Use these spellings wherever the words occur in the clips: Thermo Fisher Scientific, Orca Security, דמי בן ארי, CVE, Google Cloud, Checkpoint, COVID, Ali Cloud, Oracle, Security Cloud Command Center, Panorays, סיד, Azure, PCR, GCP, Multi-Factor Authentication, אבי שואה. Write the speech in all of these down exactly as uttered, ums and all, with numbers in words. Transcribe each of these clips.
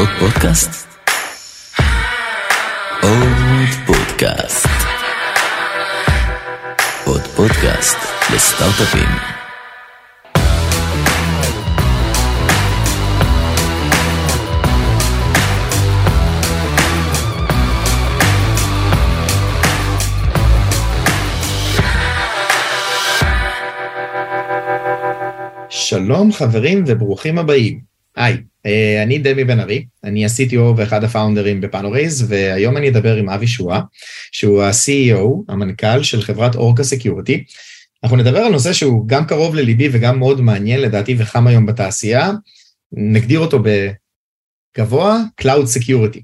עוד פודקאסט? עוד פודקאסט. עוד פודקאסט לסטארט-אפים. שלום חברים וברוכים הבאים. היי. אני דמי בן ארי, אני ה-סי טי או ואחד הפאונדרים בפאנורייז, והיום אני אדבר עם אבי שואה, שהוא ה-סי אי או, המנכ"ל של חברת אורקה סקיוריטי. אנחנו נדבר על נושא שהוא גם קרוב לליבי וגם מאוד מעניין לדעתי וחם היום בתעשייה, נגדיר אותו בגבוה, Cloud Security.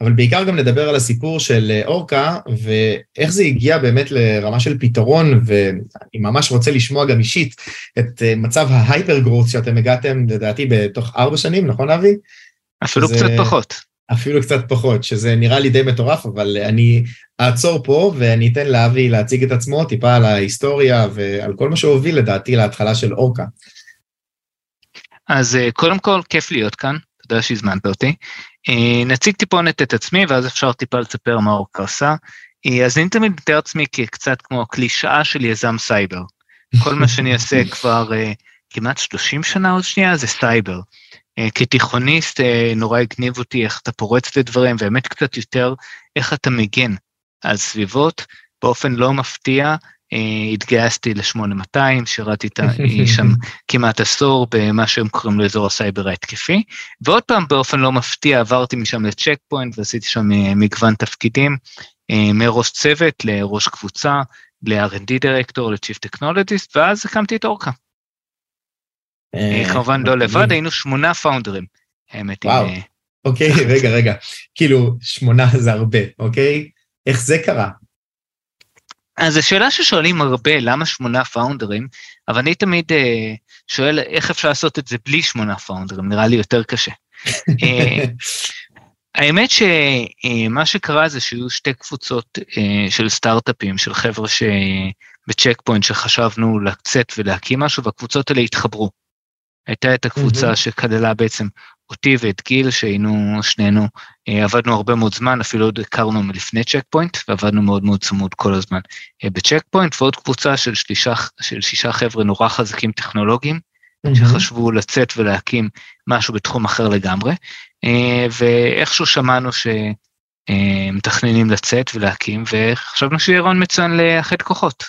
אבל בעיקר גם נדבר על הסיפור של אורקה, ואיך זה הגיע באמת לרמה של פתרון, ואני ממש רוצה לשמוע גם אישית את מצב ההייפרגרוס שאתם הגעתם, לדעתי, בתוך ארבע שנים, נכון אבי? אפילו קצת פחות. אפילו קצת פחות, שזה נראה לי די מטורף, אבל אני אעצור פה, ואני אתן לאבי להציג את עצמו, טיפה על ההיסטוריה, ועל כל מה שהוביל לדעתי להתחלה של אורקה. אז קודם כל, כיף להיות כאן, תודה שהזמנת אותי. נציג טיפונת את עצמי, ואז אפשר טיפה לספר מה אורקה עושה. אז אני תמיד מתאר עצמי כקצת כמו קלישאה של יזם סייבר. כל מה שאני אעשה כבר כמעט שלושים שנה עוד שנייה, זה סייבר. כתיכוניסט נורא הגניב אותי איך אתה פורץ לדברים, והאמת קצת יותר איך אתה מגן על סביבות. באופן לא מפתיע, התגייסתי ל-שמונה מאתיים, שירתי שם כמעט עשור במה שהם קוראים לאזור הסייבר ההתקפי, ועוד פעם באופן לא מפתיע עברתי משם לצ'קפוינט, ועשיתי שם מגוון תפקידים, מראש צוות לראש קבוצה, ל-אר אנד די דירקטור, לצ'יף טכנולוגיסט, ואז הקמתי את אורקה. כמובן לא לבד, היינו שמונה פאונדרים. וואו, אוקיי, רגע, רגע, כאילו שמונה זה הרבה, אוקיי? איך זה קרה? אז השאלה ששואלים הרבה, למה שמונה פאונדרים, אבל אני תמיד אה, שואל איך אפשר לעשות את זה בלי שמונה פאונדרים, נראה לי יותר קשה. אה, האמת שמה שקרה זה שיהיו שתי קבוצות אה, של סטארט-אפים, של חבר'ה שבצ'קפוינט שחשבנו לצאת ולהקים משהו, והקבוצות האלה התחברו. הייתה את הקבוצה שכללה בעצם אותי ואת גיל, שהיינו שנינו, עבדנו הרבה מאוד זמן, אפילו עוד הכרנו מלפני צ'קפוינט, ועבדנו מאוד מאוד צמוד כל הזמן בצ'קפוינט, ועוד קבוצה של שישה, של שישה חבר'ה נורא חזקים טכנולוגיים, שחשבו לצאת ולהקים משהו בתחום אחר לגמרי, ואיכשהו שמענו שמתכננים לצאת ולהקים, וחשבנו שיהיה רעיון מצוין לאחד כוחות.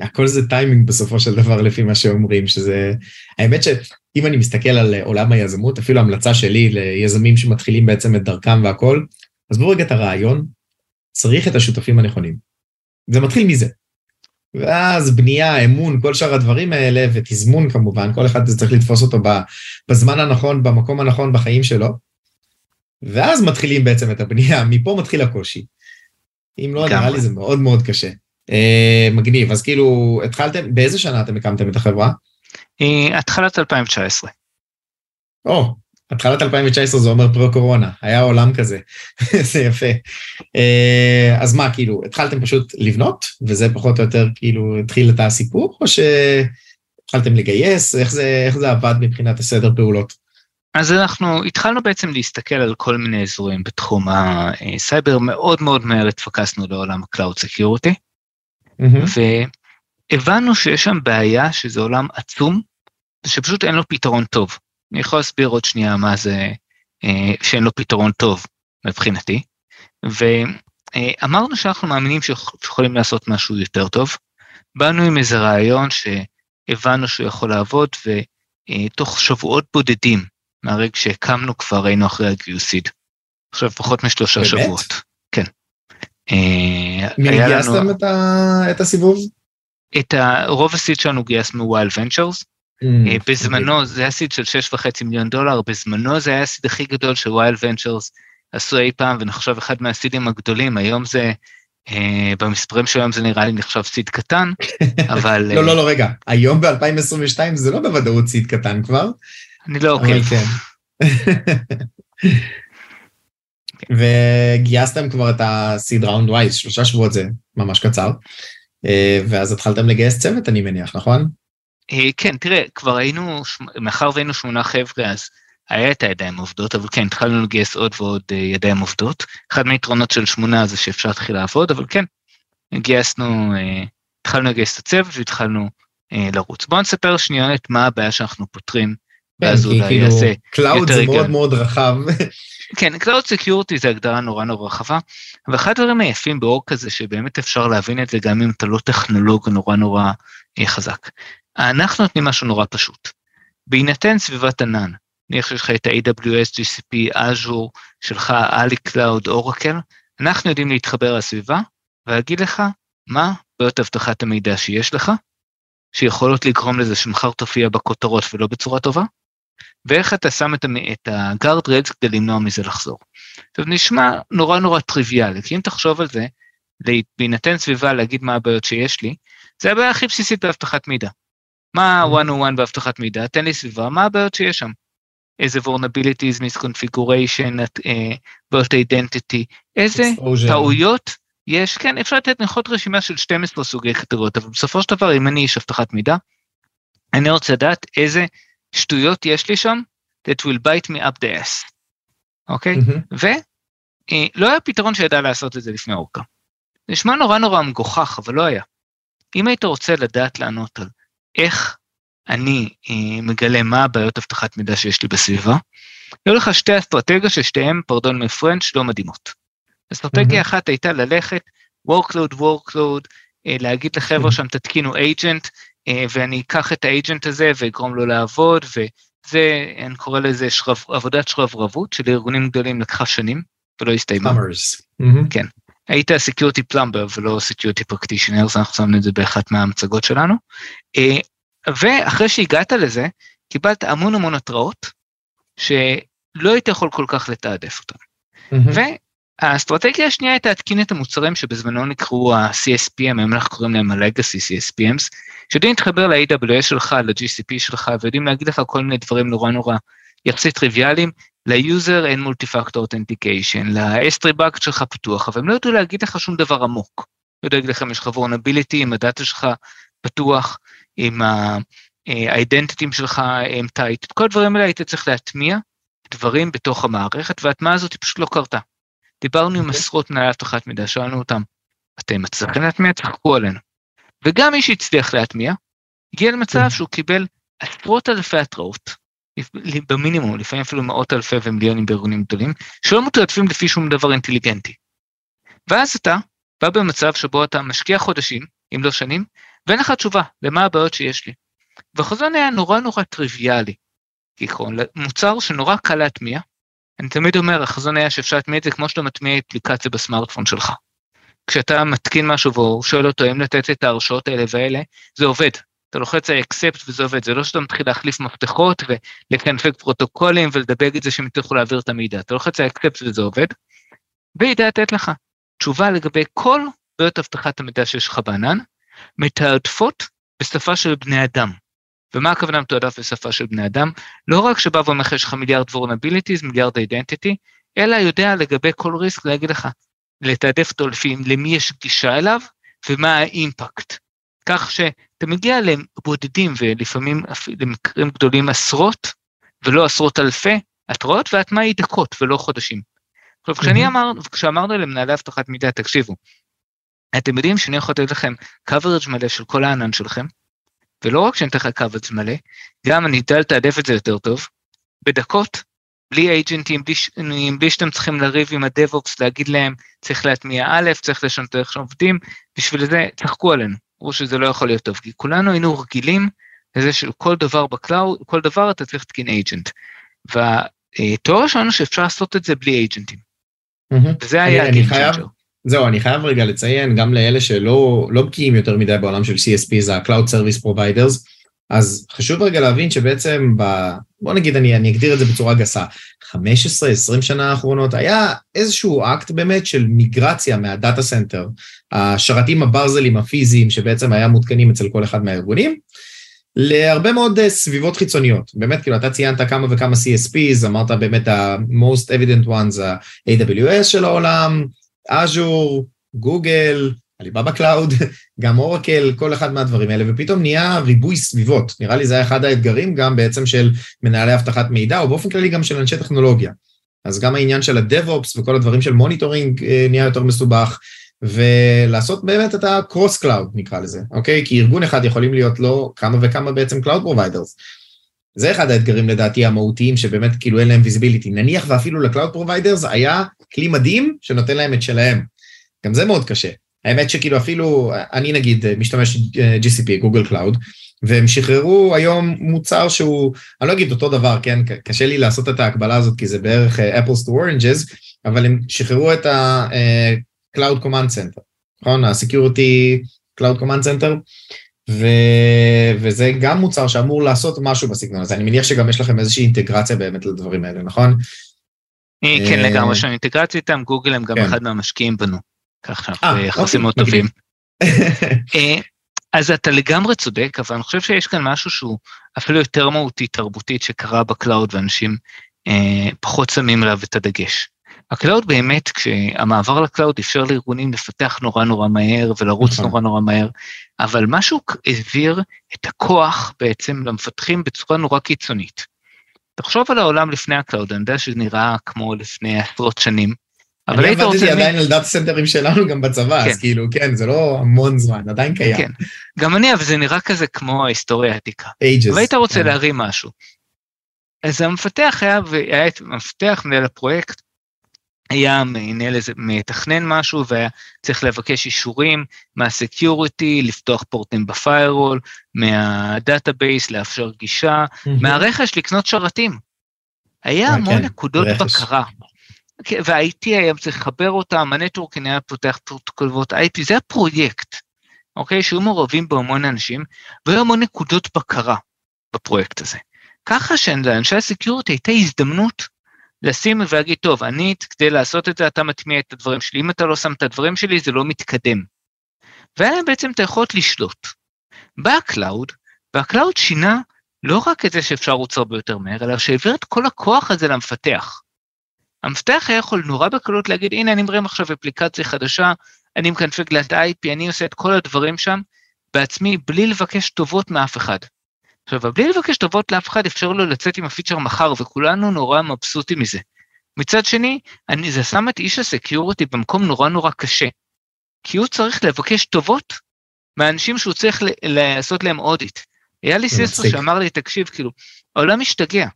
הכל זה טיימינג בסופו של דבר לפי מה שאומרים, שזה, האמת שאם אני מסתכל על עולם היזמות, אפילו ההמלצה שלי ליזמים שמתחילים בעצם את דרכם והכל, אז בואו רגע את הרעיון, צריך את השותפים הנכונים. זה מתחיל מזה. ואז בנייה, אמון, כל שאר הדברים האלה, ותזמון כמובן, כל אחד צריך לתפוס אותו בזמן הנכון, במקום הנכון, בחיים שלו. ואז מתחילים בעצם את הבנייה, מפה מתחיל הקושי. אם לא, נראה לי זה מאוד מאוד קשה. מגניב, אז כאילו התחלתם, באיזה שנה אתם הקמתם את החברה? התחלת אלפיים תשע עשרה. או, התחלת אלפיים תשע עשרה זה אומר פרו-קורונה, היה עולם כזה, זה יפה. אז מה, כאילו, התחלתם פשוט לבנות, וזה פחות או יותר כאילו התחיל את הסיפור, או שהתחלתם לגייס, איך זה, איך זה עבד מבחינת הסדר פעולות? אז אנחנו התחלנו בעצם להסתכל על כל מיני אזורים בתחום הסייבר, מאוד מאוד מהר התפקסנו לעולם הקלאוד סקיוריטי, והבנו שיש שם בעיה שזה עולם עצום, שפשוט אין לו פתרון טוב. אני יכול להסביר עוד שנייה מה זה, שאין לו פתרון טוב מבחינתי, ואמרנו שאנחנו מאמינים שיכולים לעשות משהו יותר טוב, באנו עם איזה רעיון שהבנו שהוא יכול לעבוד, ותוך שבועות בודדים, מהרגע שהקמנו כבר היינו אחרי הגיוסיד, עכשיו פחות משלושה שבועות. כן. מי גייסתם את הסיבוב? את רוב הסיד שלנו גייס מ-Wild Ventures, בזמנו זה היה סיד של שישה וחצי מיליון דולר, בזמנו זה היה הסיד הכי גדול של Wild Ventures עשו אי פעם, ונחשב אחד מהסידים הגדולים, היום זה, במספרים של היום זה נראה לי נחשב סיד קטן, אבל... לא, לא, לא, רגע, היום ב-אלפיים עשרים ושתיים זה לא בוודאות סיד קטן כבר? אני לא אוקיי. וגייסתם כבר את ה-seed round wise, שלושה שבועות זה ממש קצר, ואז התחלתם לגייס צוות, אני מניח, נכון? כן, תראה, כבר היינו, מאחר והיינו שמונה חבר'ה, אז היה את הידיים עובדות, אבל כן, התחלנו לגייס עוד ועוד ידיים עובדות. אחד מהיתרונות של שמונה זה שאפשר להתחיל לעבוד, אבל כן, גייסנו, התחלנו לגייס את הצוות והתחלנו לרוץ. בואו נספר שנייה את מה הבעיה שאנחנו פותרים, ואז אולי יעשה קלאוד זה מאוד מאוד רחב. כן, Cloud Security זה הגדרה נורא נורא רחבה, אבל אחד הדברים היפים באורקה זה שבאמת אפשר להבין את זה גם אם אתה לא טכנולוג נורא נורא חזק. אנחנו נותנים משהו נורא פשוט. בהינתן סביבת ענן, נניח שיש לך את ה-איי דאבליו אס, ג'י סי פי, Azure, שלך, Ali Cloud, Oracle, אנחנו יודעים להתחבר לסביבה, ולהגיד לך מה בעיות הבטחת המידע שיש לך, שיכולות לגרום לזה שמחר תופיע בכותרות ולא בצורה טובה, ואיך אתה שם את, את הגארד ריילס כדי למנוע מזה לחזור. עכשיו נשמע נורא נורא טריוויאלי, כי אם תחשוב על זה, להינתן סביבה להגיד מה הבעיות שיש לי, זה הבעיה הכי בסיסית בהבטחת מידע. מה one-on-one בהבטחת מידע? תן לי סביבה, מה הבעיות שיש שם? איזה vulnerabilities, misconfiguration, בעיות identity, איזה טעויות יש, כן, אפשר לתת נכות רשימה של שתים עשרה סוגי קטגוריות, אבל בסופו של דבר, אם אני איש הבטחת מידע, אני רוצה לדעת איזה שטויות יש לי שם, that will bite me up the ass, אוקיי? ולא היה פתרון שידע לעשות את זה לפני אורקה. נשמע נורא נורא מגוחך, אבל לא היה. אם היית רוצה לדעת לענות על איך אני מגלה מה הבעיות הבטחת מידע שיש לי בסביבה, יהיו לך שתי אסטרטגיה ששתיהן, פרדון מפרנץ', לא מדהימות. אסטרטגיה אחת הייתה ללכת, workload, workload, להגיד לחבר'ה שם, תתקינו agent, ואני אקח את האג'נט הזה ואגרום לו לעבוד, וזה, אני קורא לזה עבודת שרברבות, שלארגונים גדולים לקחה שנים, ולא הסתיימה. כן. היית security plumber ולא security practitioners, אנחנו שמנו את זה באחת מההמצגות שלנו, ואחרי שהגעת לזה, קיבלת המון המון התראות, שלא היית יכול כל כך לתעדף אותן. והאסטרטגיה השנייה הייתה להתקין את המוצרים, שבזמנו נקראו ה-סי אס פי אם, אנחנו קוראים להם ה-Legacy סי אס פי אמס, שיודעים להתחבר ל-איי דאבליו אס שלך, ל-ג'י סי פי שלך, ויודעים להגיד לך כל מיני דברים נורא נורא יחסית טריוויאליים, ל-User and Multi-Factor Authentication, ל-S three bucket שלך פתוח, אבל הם לא ידעו להגיד לך שום דבר עמוק. לא יודע לך אם יש לך vulnerability, אם הדאטה שלך פתוח, אם ה-identity שלך tight, את כל הדברים האלה היית צריך להטמיע דברים בתוך המערכת, וההטמעה הזאת היא פשוט לא קרתה. דיברנו עם עשרות מנהלי אבטחת מידע, שאלנו אותם, אתם מצליחים להטמיע? תחכו עלינו. וגם מי שהצליח להטמיע, הגיע למצב שהוא קיבל עשרות אלפי התראות, במינימום, לפעמים אפילו מאות אלפי ומיליונים בארגונים גדולים, שלא מתועדפים לפי שום דבר אינטליגנטי. ואז אתה בא במצב שבו אתה משקיע חודשים, אם לא שנים, ואין לך תשובה למה הבעיות שיש לי. והחזון היה נורא נורא טריוויאלי, ככרון, מוצר שנורא קל להטמיע, אני תמיד אומר, החזון היה שאפשר להטמיע את זה כמו שאתה מטמיע אפליקציה בסמארטפון שלך. כשאתה מתקין משהו והוא שואל אותו אם לתת את ההרשאות האלה ואלה, זה עובד. אתה לוחץ על אקספט וזה עובד. זה לא שאתה מתחיל להחליף מפתחות ולקנפק פרוטוקולים ולדבג את זה שהם יצליחו להעביר את המידע. אתה לוחץ על אקספט וזה עובד, וידע לתת לך תשובה לגבי כל בעיות הבטחת המידע שיש לך בענן, מתעדפות בשפה של בני אדם. ומה הכוונה מתועדף בשפה של בני אדם? לא רק שבא ואומר יש לך מיליארד vulnerabilities, מיליארד identity, אלא יודע לגבי כל ריסק להגיד לך, לתעדף אותו לפי למי יש גישה אליו, ומה האימפקט. כך שאתה מגיע לבודדים, ולפעמים למקרים גדולים עשרות, ולא עשרות אלפי, התראות והתמה היא דקות, ולא חודשים. עכשיו, כשאני אמר, כשאמרנו למנהלי אבטחת מידע, תקשיבו, אתם יודעים שאני יכול לתת לכם coverage מלא של כל הענן שלכם, ולא רק שאני תחל coverage מלא, גם אני יודע לתעדף את זה יותר טוב, בדקות, בלי אייג'נטים, בלי שאתם צריכים לריב עם הדב-אופס, להגיד להם, צריך להטמיע א', צריך לשנות איך שעובדים, בשביל זה תחכו עלינו, או שזה לא יכול להיות טוב, כי כולנו היינו רגילים לזה שכל דבר בקלאוד, כל דבר אתה צריך תקין אייג'נט, והתיאוריה שלנו שאפשר לעשות את זה בלי אייג'נטים, וזה היה הגים שלנו. זהו, אני חייב רגע לציין, גם לאלה שלא בקיאים יותר מדי בעולם של סי אס פי, זה ה-Cloud Service Providers, אז חשוב רגע להבין שבעצם, בוא נגיד, אני אגדיר את זה בצורה גסה, חמש עשרה עד עשרים שנה האחרונות, היה איזשהו אקט באמת של מיגרציה מהדאטה סנטר, השרתים הברזלים הפיזיים שבעצם היה מותקנים אצל כל אחד מהארגונים, להרבה מאוד סביבות חיצוניות, באמת כאילו אתה ציינת כמה וכמה סי אס פיז, אמרת באמת ה-most evident ones, ה-איי דאבליו אס של העולם, Azure, Google, עליבאבא קלאוד, גם אורקל, כל אחד מהדברים האלה, ופתאום נהיה ריבוי סביבות. נראה לי זה היה אחד האתגרים גם בעצם של מנהלי אבטחת מידע, או באופן כללי גם של אנשי טכנולוגיה. אז גם העניין של הדב-אופס וכל הדברים של מוניטורינג נהיה יותר מסובך, ולעשות באמת את הקרוס-קלאוד נקרא לזה, אוקיי? כי ארגון אחד יכולים להיות לו כמה וכמה בעצם קלאוד פרוביידרס. זה אחד האתגרים לדעתי המהותיים שבאמת כאילו אין להם ויזיביליטי. נניח ואפילו לקלאוד פרוביידרס היה כלי מדהים שנותן להם את שלהם. גם זה מאוד קשה. האמת שכאילו אפילו, אני נגיד משתמש ג'י סי פי, גוגל קלאוד, והם שחררו היום מוצר שהוא, אני לא אגיד אותו דבר, כן, קשה לי לעשות את ההקבלה הזאת, כי זה בערך apples to oranges, אבל הם שחררו את ה-Cloud Command Center, נכון? ה-Security Cloud Command Center, וזה גם מוצר שאמור לעשות משהו בסגנון הזה, אני מניח שגם יש לכם איזושהי אינטגרציה באמת לדברים האלה, נכון? כן, לגמרי, שאני אינטגרציה איתם, גוגל הם גם אחד מהמשקיעים בנו, כך שאנחנו יחסים מאוד טובים. אז אתה לגמרי צודק, אבל אני חושב שיש כאן משהו שהוא אפילו יותר מהותי, תרבותית, שקרה בקלאוד, ואנשים אה, פחות שמים עליו את הדגש. הקלאוד באמת, כשהמעבר לקלאוד אפשר לארגונים לפתח נורא נורא מהר, ולרוץ נורא נורא מהר, אבל משהו העביר את הכוח בעצם למפתחים בצורה נורא קיצונית. תחשוב על העולם לפני הקלאוד, אני יודע שנראה כמו לפני עשרות שנים, אני עבדתי עדיין על דאטה סנטרים שלנו גם בצבא, אז כאילו, כן, זה לא המון זמן, עדיין קיים. גם אני, אבל זה נראה כזה כמו ההיסטוריה העתיקה. והיית רוצה להרים משהו. אז המפתח היה, המפתח מנהל הפרויקט, היה מתכנן משהו, והיה צריך לבקש אישורים מהסקיוריטי, לפתוח פורטים בפיירול, מהדאטאבייס, לאפשר גישה, מהרכש לקנות שרתים. היה המון נקודות בקרה. וה-איי טי היה צריך לחבר אותם, הנטוורקינג היה פותח פרוטוקולות איי פי, זה הפרויקט, אוקיי, שהיו מעורבים בהמון אנשים, והיו המון נקודות בקרה בפרויקט הזה. ככה שלאנשי הסקיוריטי הייתה הזדמנות לשים ולהגיד, טוב, אני כדי לעשות את זה, אתה מטמיע את הדברים שלי, אם אתה לא שם את הדברים שלי, זה לא מתקדם. והיה בעצם את היכולת לשלוט. בא הקלאוד, והקלאוד שינה לא רק את זה שאפשר לרוץ הרבה יותר מהר, אלא שהעביר את כל הכוח הזה למפתח. המפתח היה יכול נורא בקלות להגיד, הנה אני מרים עכשיו אפליקציה חדשה, אני מקנפיג ל-איי פי, אני עושה את כל הדברים שם בעצמי, בלי לבקש טובות מאף אחד. עכשיו, בלי לבקש טובות לאף אחד, אפשר לו לצאת עם הפיצ'ר מחר, וכולנו נורא מבסוטים מזה. מצד שני, אני, זה שם את איש הסקיוריטי במקום נורא נורא קשה, כי הוא צריך לבקש טובות מהאנשים שהוא צריך ל- לעשות להם אודיט. היה לי סיסטר שאמר לי, תקשיב, כאילו, העולם משתגע.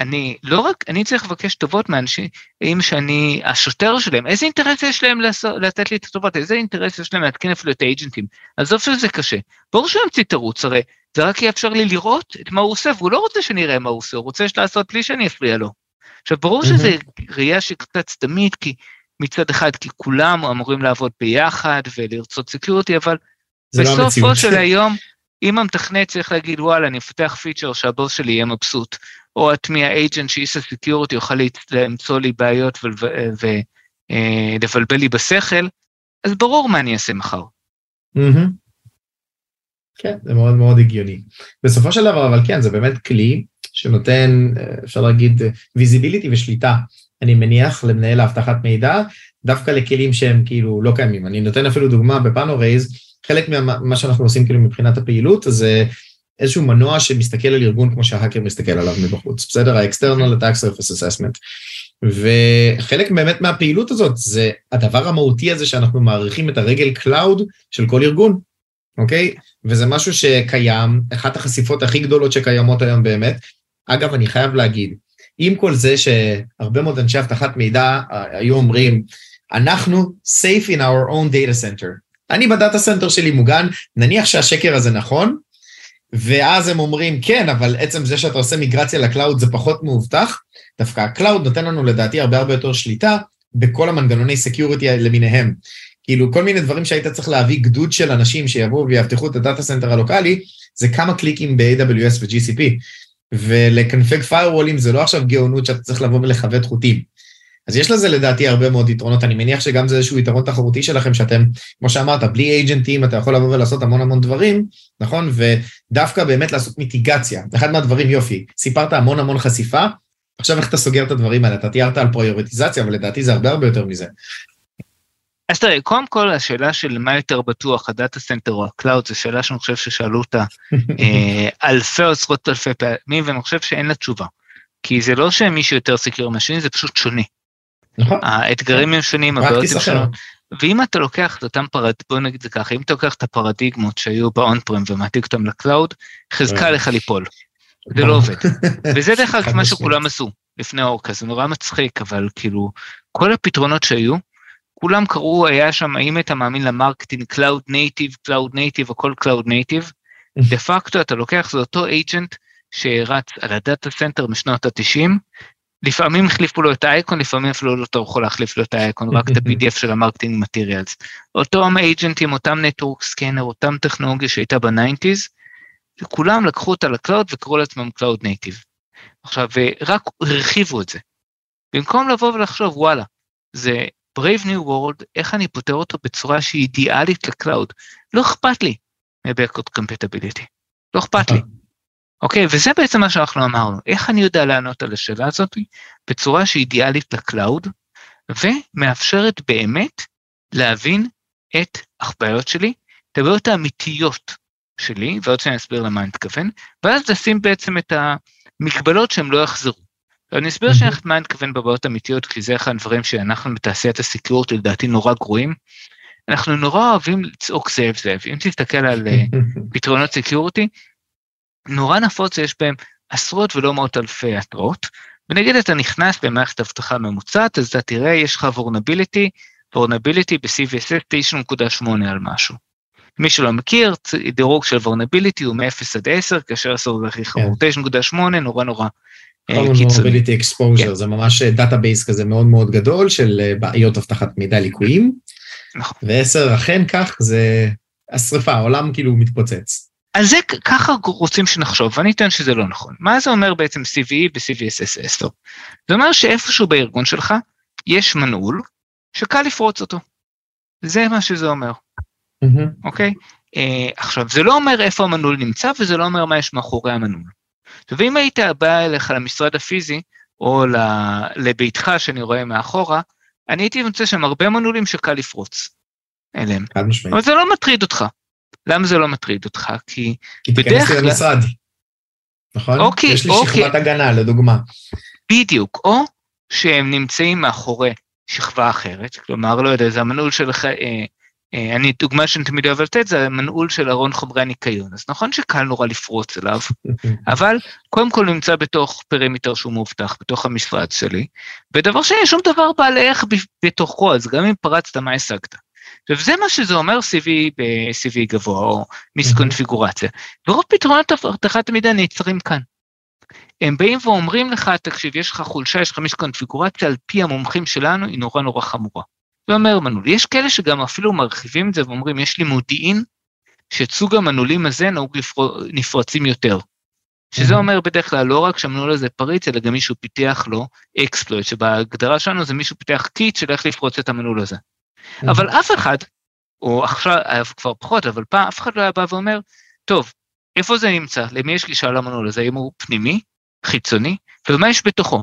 אני, לא רק, אני צריך לבקש טובות מאנשים, אם שאני, השוטר שלהם, איזה אינטרס יש להם לתת לי את הטובות, איזה אינטרס יש להם להתקין אפילו את האג'נטים, אז זה אפילו זה קשה, ברור שלהם תתרוץ, הרי זה רק יאפשר לי לראות את מה הוא עושה, והוא לא רוצה שאני אראה מה הוא עושה, הוא רוצה לעשות לי שאני אפריע לו, עכשיו ברור שזה ראייה שקצת סתמית, כי מצד אחד, כי כולם אמורים לעבוד ביחד, ולרצות סקיוריטי, אבל בסופו של היום, אם המתכנת צריך להגיד, וואלה, אני אפתח פיצ'ר שהבוס שלי יהיה מבסוט, או את מי האג'נט שאיש הסקיוריטי יוכל למצוא לי בעיות ולבלבל לי בשכל, אז ברור מה אני אעשה מחר. כן, זה מאוד מאוד הגיוני. בסופו של דבר, אבל כן, זה באמת כלי שנותן, אפשר להגיד, ויזיביליטי ושליטה, אני מניח, למנהל האבטחת מידע, דווקא לכלים שהם כאילו לא קיימים. אני נותן אפילו דוגמה בפאנורייז, חלק ממה שאנחנו עושים כאילו מבחינת הפעילות, זה איזשהו מנוע שמסתכל על ארגון כמו שההאקר מסתכל עליו מבחוץ, בסדר? ה-External Attack Surface Assessment. וחלק באמת מהפעילות הזאת, זה הדבר המהותי הזה שאנחנו מעריכים את הרגל קלאוד של כל ארגון, אוקיי? וזה משהו שקיים, אחת החשיפות הכי גדולות שקיימות היום באמת. אגב, אני חייב להגיד, עם כל זה שהרבה מאוד אנשי אבטחת מידע היו אומרים, אנחנו safe in our own data center. אני בדאטה סנטר שלי מוגן, נניח שהשקר הזה נכון, ואז הם אומרים, כן, אבל עצם זה שאתה עושה מיגרציה לקלאוד זה פחות מאובטח, דווקא הקלאוד נותן לנו לדעתי הרבה הרבה יותר שליטה, בכל המנגנוני סקיוריטי למיניהם. כאילו, כל מיני דברים שהיית צריך להביא גדוד של אנשים שיבואו ויבטחו את הדאטה סנטר הלוקלי, זה כמה קליקים ב-איי דאבליו אס ו-ג'י סי פי, ולקנפג firewallים זה לא עכשיו גאונות שאתה צריך לבוא ולחוות חוטים. אז יש לזה לדעתי הרבה מאוד יתרונות, אני מניח שגם זה איזשהו יתרון תחרותי שלכם, שאתם, כמו שאמרת, בלי אייג'נטים, אתה יכול לבוא ולעשות המון המון דברים, נכון? ודווקא באמת לעשות מיטיגציה, אחד מהדברים יופי, סיפרת המון המון חשיפה, עכשיו איך אתה סוגר את הדברים האלה, אתה תיארת על פריוריטיזציה, אבל לדעתי זה הרבה הרבה יותר מזה. אז תראה, קודם כל, השאלה של מה יותר בטוח, הדאטה סנטר או הקלאוד, זו שאלה שאני חושב ששאלו אותה אלפי או עשרות אלפי פעמים, ואני חושב שאין לה תשובה. כי זה לא שמישהו יותר סיקר מהשני, זה פשוט שונה. האתגרים הם שונים, הבעיות הם שונות. ואם אתה לוקח את אותם פרדיגמות, בוא נגיד זה ככה, אם אתה לוקח את הפרדיגמות שהיו באון-פרם ומעתיק אותם לקלאוד, חזקה לך ליפול. זה לא עובד. וזה דרך כלל מה שכולם עשו לפני אורקה, זה נורא מצחיק, אבל כאילו, כל הפתרונות שהיו, כולם קראו, היה שם, האם אתה מאמין למרקטינג, קלאוד נייטיב, קלאוד נייטיב, הכל קלאוד נייטיב, דה פקטו אתה לוקח, זה אותו אייג'נט שהרץ על הדאטה סנטר משנות ה-תשעים, לפעמים החליפו לו את האייקון, לפעמים אפילו לא יכול להחליף לו את האייקון, רק את ה-פי די אף של המרקטינג מטריאלס. אותם אייג'נטים, אותם נטוורק סקנר, אותם טכנולוגיה שהייתה בניינטיז, וכולם לקחו אותה לקלאוד וקראו לעצמם קלאוד נייטיב. עכשיו, רק הרחיבו את זה. במקום לבוא ולחשוב, וואלה, זה Brave New World, איך אני פותר אותו בצורה שהיא אידיאלית לקלאוד? לא אכפת לי מבקוד compatibility. לא אכפת לי. אוקיי, וזה בעצם מה שאנחנו אמרנו. איך אני יודע לענות על השאלה הזאת בצורה שהיא אידיאלית לקלאוד, ומאפשרת באמת להבין את הבעיות שלי, את הבעיות האמיתיות שלי, ועוד שאני אסביר למה אני מתכוון, ואז לשים בעצם את המגבלות שהם לא יחזרו. אני אסביר שאני חייבת מה אני אתכוון בבעיות אמיתיות, כי זה אחד הדברים שאנחנו בתעשיית הסקיורט, לדעתי נורא גרועים, אנחנו נורא אוהבים לצעוק זאב זאב, אם תסתכל על פתרונות סקיורטי, נורא נפוץ שיש בהם עשרות ולא מאות אלפי התראות, ונגיד אתה נכנס במערכת אבטחה ממוצעת, אז אתה תראה, יש לך וורנביליטי, וורנביליטי ב-סי וי אס תשע נקודה שמונה על משהו. מי שלא מכיר, דירוג של וורנביליטי הוא מ-אפס עד עשר, כאשר הסוף הכי חמור, תשע נקודה שמונה נורא נורא vulnerability exposure, זה ממש דאטאבייס כזה מאוד מאוד גדול של בעיות אבטחת מידע ליקויים, ועשר אכן כך זה השריפה, העולם כאילו מתפוצץ. אז זה ככה רוצים שנחשוב, ואני אתן שזה לא נכון. מה זה אומר בעצם סי וי אי ב-סי וי אס עשר? זה אומר שאיפשהו בארגון שלך יש מנעול שקל לפרוץ אותו. זה מה שזה אומר. אוקיי? עכשיו, זה לא אומר איפה המנעול נמצא, וזה לא אומר מה יש מאחורי המנעול. ואם היית בא אליך למשרד הפיזי, או לביתך שאני רואה מאחורה, אני הייתי מוצא שם הרבה מנעולים שקל לפרוץ אליהם. אבל זה לא מטריד אותך. למה זה לא מטריד אותך? כי תיכנס למשרד, נכון? יש לי שכבת הגנה, לדוגמה. בדיוק, או שהם נמצאים מאחורי שכבה אחרת, כלומר, לא יודע, זה המנעול שלך, אני, דוגמה שאני תמיד אוהב לתת, זה המנעול של ארון חומרי הניקיון, אז נכון שקל נורא לפרוץ אליו, אבל קודם כל נמצא בתוך פרימיטר שהוא מובטח, בתוך המשרד שלי, ודבר שני, שום דבר בעל איך בתוכו, אז גם אם פרצת, מה השגת? וזה מה שזה אומר סי וי ב-סי וי גבוה, או מיסקונפיגורציה. ורוב פתרונות אבטחת מידע נעצרים כאן. הם באים ואומרים לך, תקשיב, יש לך חולשה, יש לך מיסקונפיגורציה, על פי המומחים שלנו, היא נורא נורא חמורה. זה אומר מנעול. יש כאלה שגם אפילו מרחיבים את זה, ואומרים, יש לי מודיעין, שסוג המנעולים הזה נהוג נפרצים יותר. שזה אומר בדרך כלל, לא רק שהמנעול הזה פריץ, אלא גם מישהו פיתח לו אקספלויט, שבהגדרה שלנו זה מישהו פיתח קיט שלך לפרוץ את המנעול הזה. אבל אף אחד, או עכשיו כבר פחות, אבל פעם אף אחד לא היה בא ואומר, טוב, איפה זה נמצא? למי יש גישה למנעול הזה? אם הוא פנימי, חיצוני, ומה יש בתוכו?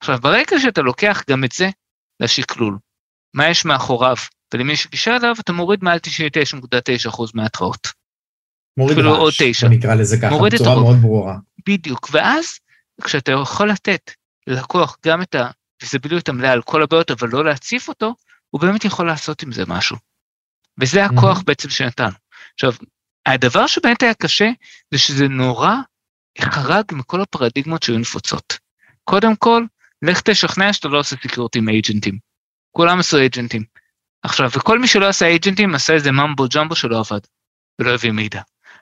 עכשיו, ברגע שאתה לוקח גם את זה לשקלול, מה יש מאחוריו, ולמי יש גישה עליו, אתה מוריד מעל תשעים ותשע נקודה תשע אחוז מההתראות. מוריד רעש, נקרא לזה ככה, בצורה מאוד ברורה. בדיוק, ואז כשאתה יכול לתת ללקוח גם את הוויזיביליות המלאה על כל הבעיות, אבל לא להציף אותו, הוא באמת יכול לעשות עם זה משהו. וזה הכוח mm-hmm. בעצם שנתנו. עכשיו, הדבר שבאמת היה קשה, זה שזה נורא חרג מכל הפרדיגמות שהיו נפוצות. קודם כל, לך תשכנע שאתה לא עושה סקיורטי עם אייג'נטים. כולם עשו אייג'נטים. עכשיו, וכל מי שלא עשה אייג'נטים, עשה איזה ממבו ג'מבו שלא עבד, ולא הביא מידע.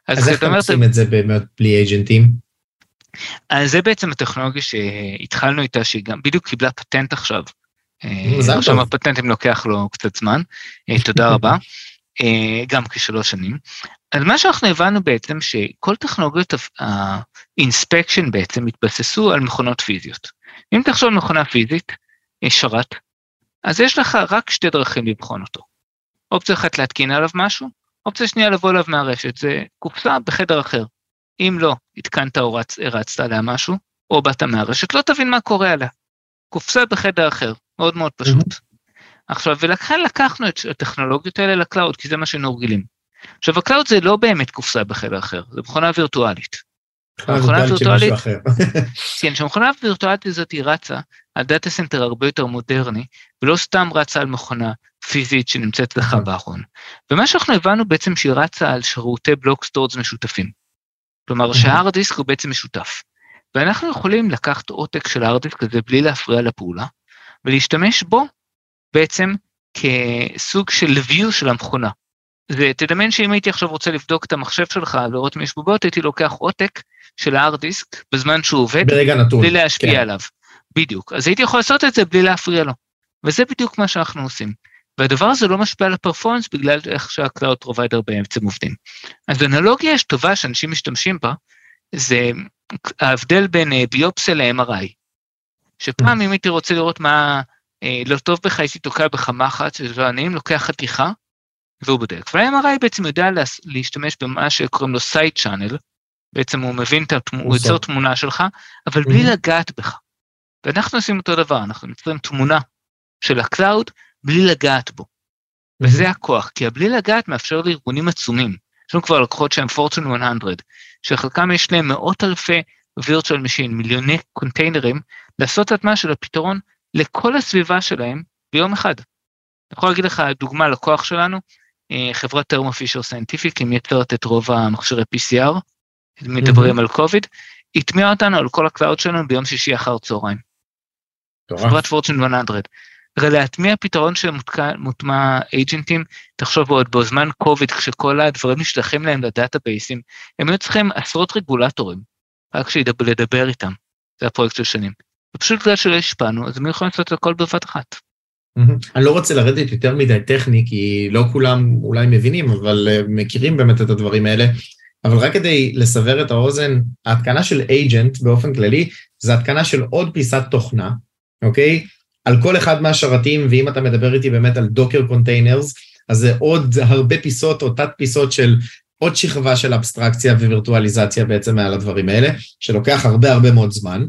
אז, אז איך אתם עושים את זה באמת בלי אייג'נטים? אז זה בעצם הטכנולוגיה שהתחלנו איתה, שהיא גם בדיוק קיבלה פטנט עכשיו, עכשיו הפטנטים לוקח לו קצת זמן, תודה רבה, גם כשלוש שנים. אז מה שאנחנו הבנו בעצם שכל טכנולוגיות האינספקשן בעצם התבססו על מכונות פיזיות. אם תחשוב מכונה פיזית, שרת, אז יש לך רק שתי דרכים לבחון אותו. אופציה אחת להתקין עליו משהו, אופציה שנייה לבוא עליו מהרשת, זה קופסה בחדר אחר. אם לא התקנת או הרצת עליה משהו, או באת מהרשת, לא תבין מה קורה עליה. קופסה בחדר אחר, מאוד מאוד פשוט. עכשיו, ולכן לקחנו את הטכנולוגיות האלה לקלאוד, כי זה מה שאנחנו רגילים. עכשיו, הקלאוד זה לא באמת קופסה בחדר אחר, זה מכונה וירטואלית. מכונה וירטואלית, כן, שמכונה וירטואלית הזאת היא רצה, הדאטה סנטר הרבה יותר מודרני, ולא סתם רצה על מכונה פיזית שנמצאת לך בארון. ומה שאנחנו הבנו בעצם שהיא רצה על שירותי בלוק סטורדס משותפים. כלומר, שההארד דיסק הוא בעצם משותף. ואנחנו יכולים לקחת עותק של ההארד דיסק הזה בלי להפריע לפעולה, ולהשתמש בו בעצם כסוג של view של המכונה. ותדמיין שאם הייתי עכשיו רוצה לבדוק את המחשב שלך, לראות אם יש בובות, הייתי לוקח עותק של ההארד דיסק בזמן שהוא עובד, ברגע נתון, בלי להשפיע כן. עליו. בדיוק. אז הייתי יכול לעשות את זה בלי להפריע לו. וזה בדיוק מה שאנחנו עושים. והדבר הזה לא משפיע על הפרפורמנס, בגלל איך שהקלאוד פרוביידר בעצם עובדים. אז אנלוגיה יש טובה שאנשים משתמשים בה, זה ההבדל בין ביופסיה ל-אם אר איי. שפעם אם הייתי רוצה לראות מה לא טוב בך, הייתי תוקע בחמה אחת, שזה אני לוקח חתיכה, והוא בודק. וה-אם אר איי בעצם יודע להשתמש במה שקוראים לו side channel, בעצם הוא מבין, הוא יוצר תמונה שלך, אבל בלי לגעת בך. ואנחנו עושים אותו דבר, אנחנו יוצרים תמונה של הקלאוד, בלי לגעת בו. וזה הכוח, כי הבלי לגעת מאפשר לארגונים עצומים. יש לנו כבר לקוחות שהם Fortune מאה, שחלקם יש להם מאות אלפי virtual machine, מיליוני קונטיינרים, לעשות את מה של הפתרון לכל הסביבה שלהם ביום אחד. אני יכול להגיד לך דוגמה לקוח שלנו, חברת Thermo Fisher Scientific, היא מייצרת את רוב המכשירי פי סי אר, מדברים על COVID, התמיע אותנו על כל הקלאוד שלנו ביום שישי אחר צהריים. חברת Fortune מאה. הרי להטמיע פתרון שמוטמע אייג'נטים, תחשוב עוד בזמן קוביד, כשכל הדברים נשלחים להם לדאטאבייסים, הם היו צריכים עשרות רגולטורים, רק שידבר איתם, זה הפרויקט של שנים. ופשוט בגלל שלא השפענו, אז מי יכולים לעשות את הכל בבת אחת? אני לא רוצה לרדת יותר מדי טכני, כי לא כולם אולי מבינים, אבל מכירים באמת את הדברים האלה, אבל רק כדי לסבר את האוזן, ההתקנה של אייג'נט באופן כללי, זה התקנה של עוד פיסת תוכנה, אוקיי? על כל אחד מהשרתים, ואם אתה מדבר איתי באמת על דוקר קונטיינרס, אז זה עוד הרבה פיסות או תת פיסות של עוד שכבה של אבסטרקציה ווירטואליזציה בעצם מעל הדברים האלה, שלוקח הרבה הרבה מאוד זמן,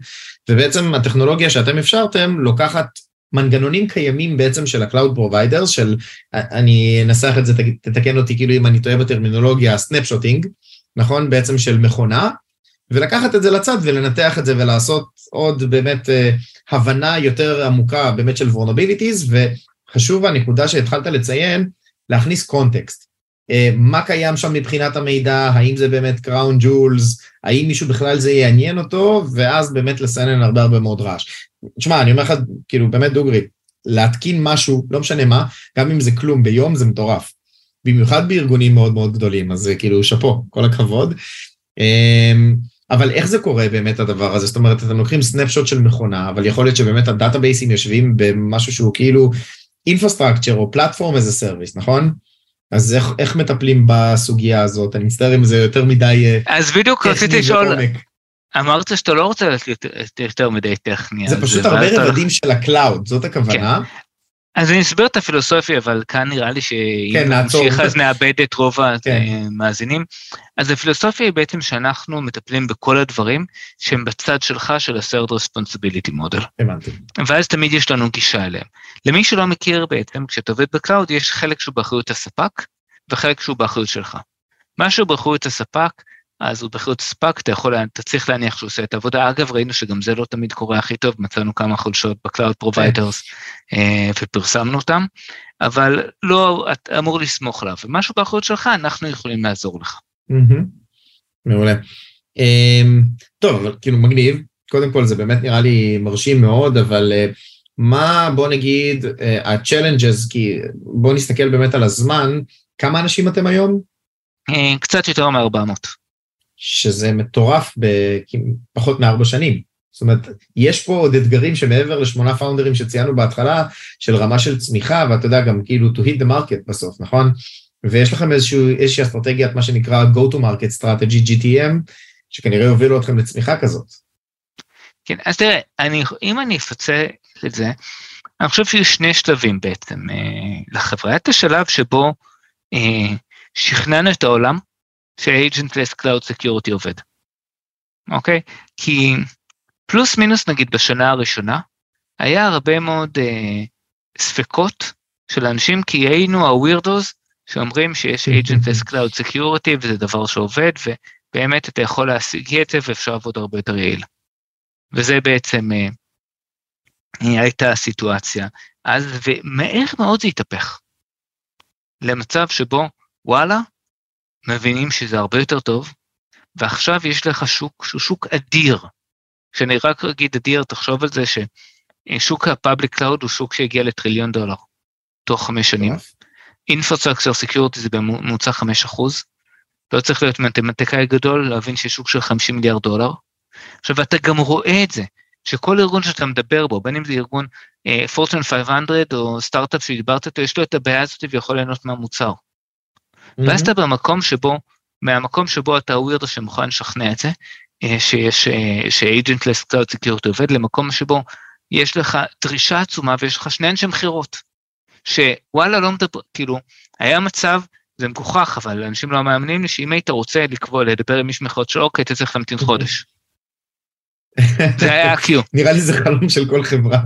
ובעצם הטכנולוגיה שאתם אפשרתם לוקחת מנגנונים קיימים בעצם של הקלאוד פרוביידרס, של, אני אנסח את זה, תתקן אותי כאילו אם אני טועה בטרמינולוגיה, סנאפשוטינג, נכון? בעצם של מכונה, ולקחת את זה לצד ולנתח את זה ולעשות עוד באמת uh, הבנה יותר עמוקה באמת של vulnerabilities, וחשוב הנקודה שהתחלת לציין, להכניס קונטקסט. Uh, מה קיים שם מבחינת המידע, האם זה באמת crown jewels, האם מישהו בכלל זה יעניין אותו, ואז באמת לסנן הרבה הרבה מאוד רעש. תשמע, אני אומר לך, כאילו באמת דוגרי, להתקין משהו, לא משנה מה, גם אם זה כלום ביום זה מטורף. במיוחד בארגונים מאוד מאוד גדולים, אז כאילו שפו, כל הכבוד. Um, אבל איך זה קורה באמת הדבר הזה? זאת אומרת, אתם לוקחים סנאפשוט של מכונה, אבל יכול להיות שבאמת הדאטאבייסים יושבים במשהו שהוא כאילו infrastructure או platform as a service, נכון? אז איך, איך מטפלים בסוגיה הזאת? אני מצטער אם זה יותר מדי אז בדיוק רציתי לשאול, אמרת שאתה לא רוצה לתת יותר מדי טכני. זה פשוט הרבה רבדים של הקלאוד, זאת הכוונה. כן. אז אני אסביר את הפילוסופיה, אבל כאן נראה לי שאם נמשיך אז נאבד את רוב המאזינים. אז הפילוסופיה היא בעצם שאנחנו מטפלים בכל הדברים שהם בצד שלך של ה-Shared Responsibility Model. הבנתי. ואז תמיד יש לנו גישה אליהם. למי שלא מכיר בעצם, כשאתה עובד בקלאוד, יש חלק שהוא באחריות הספק, וחלק שהוא באחריות שלך. משהו באחריות הספק, אז הוא באחריות הספק, אתה יכול, אתה צריך להניח שהוא עושה את העבודה. אגב, ראינו שגם זה לא תמיד קורה הכי טוב, מצאנו כמה חולשות בקלאוד פרוביידרס, ופרסמנו אותם, אבל לא, את אמור לסמוך לה, ומשהו באחריות שלך, אנחנו יכולים לעזור לך. מעולה. טוב, כאילו מגניב, קודם כל זה באמת נראה לי מרשים מאוד, אבל מה, בוא נגיד, ה-challenges, כי בוא נסתכל באמת על הזמן, כמה אנשים אתם היום? קצת יותר מ-ארבע מאות. שזה מטורף בפחות מארבע שנים. זאת אומרת, יש פה עוד אתגרים שמעבר לשמונה פאונדרים שציינו בהתחלה, של רמה של צמיחה, ואתה יודע גם כאילו to hit the market בסוף, נכון? ויש לכם איזשהו, איזושהי אסטרטגיית, מה שנקרא go to market strategy, ג'י טי אם, שכנראה יובילו אתכם לצמיחה כזאת. כן, אז תראה, אני, אם אני אפצה את זה, אני חושב שיש שני שלבים בעצם אה, לחברה. את השלב שבו אה, שכנענו את העולם, ש-agentless cloud security עובד, אוקיי? כי פלוס מינוס נגיד בשנה הראשונה, היה הרבה מאוד אה, ספקות של אנשים, כי היינו הווירדוס שאומרים שיש agentless cloud security, וזה דבר שעובד, ובאמת אתה יכול להשיג יצב, ואפשר לעבוד הרבה יותר יעיל. וזה בעצם הייתה הסיטואציה. אז ומהר מאוד זה התהפך, למצב שבו, וואלה, מבינים שזה הרבה יותר טוב, ועכשיו יש לך שוק, שהוא שוק אדיר, שאני רק אגיד אדיר, תחשוב על זה ששוק הפאבליק קלאוד הוא שוק שהגיע לטריליון דולר, תוך חמש שנים, Infrastructure Security זה בממוצע חמש אחוז, לא צריך להיות מתמטיקאי גדול, להבין ששוק של חמישים מיליארד דולר, עכשיו אתה גם רואה את זה, שכל ארגון שאתה מדבר בו, בין אם זה ארגון אה, Fortune חמש מאות או סטארט-אפ שדיברת איתו, יש לו את הבעיה הזאת ויכול ליהנות מהמוצר. Mm-hmm. ואז אתה במקום שבו, מהמקום שבו אתה הווירדו שמוכן לשכנע את זה, אה, שיש, אה, ש-Agentless Cloud Security עובד, למקום שבו יש לך דרישה עצומה ויש לך שני אנשי מחירות, שוואלה לא מדבר, כאילו, היה מצב, זה מכוכח, אבל אנשים לא מאמינים לי, שאם היית רוצה לקבוע, לדבר עם מישהו מחירות שלו, אוקיי, אתה צריך להמתין חודש. זה היה קיו. נראה לי זה חלום של כל חברה.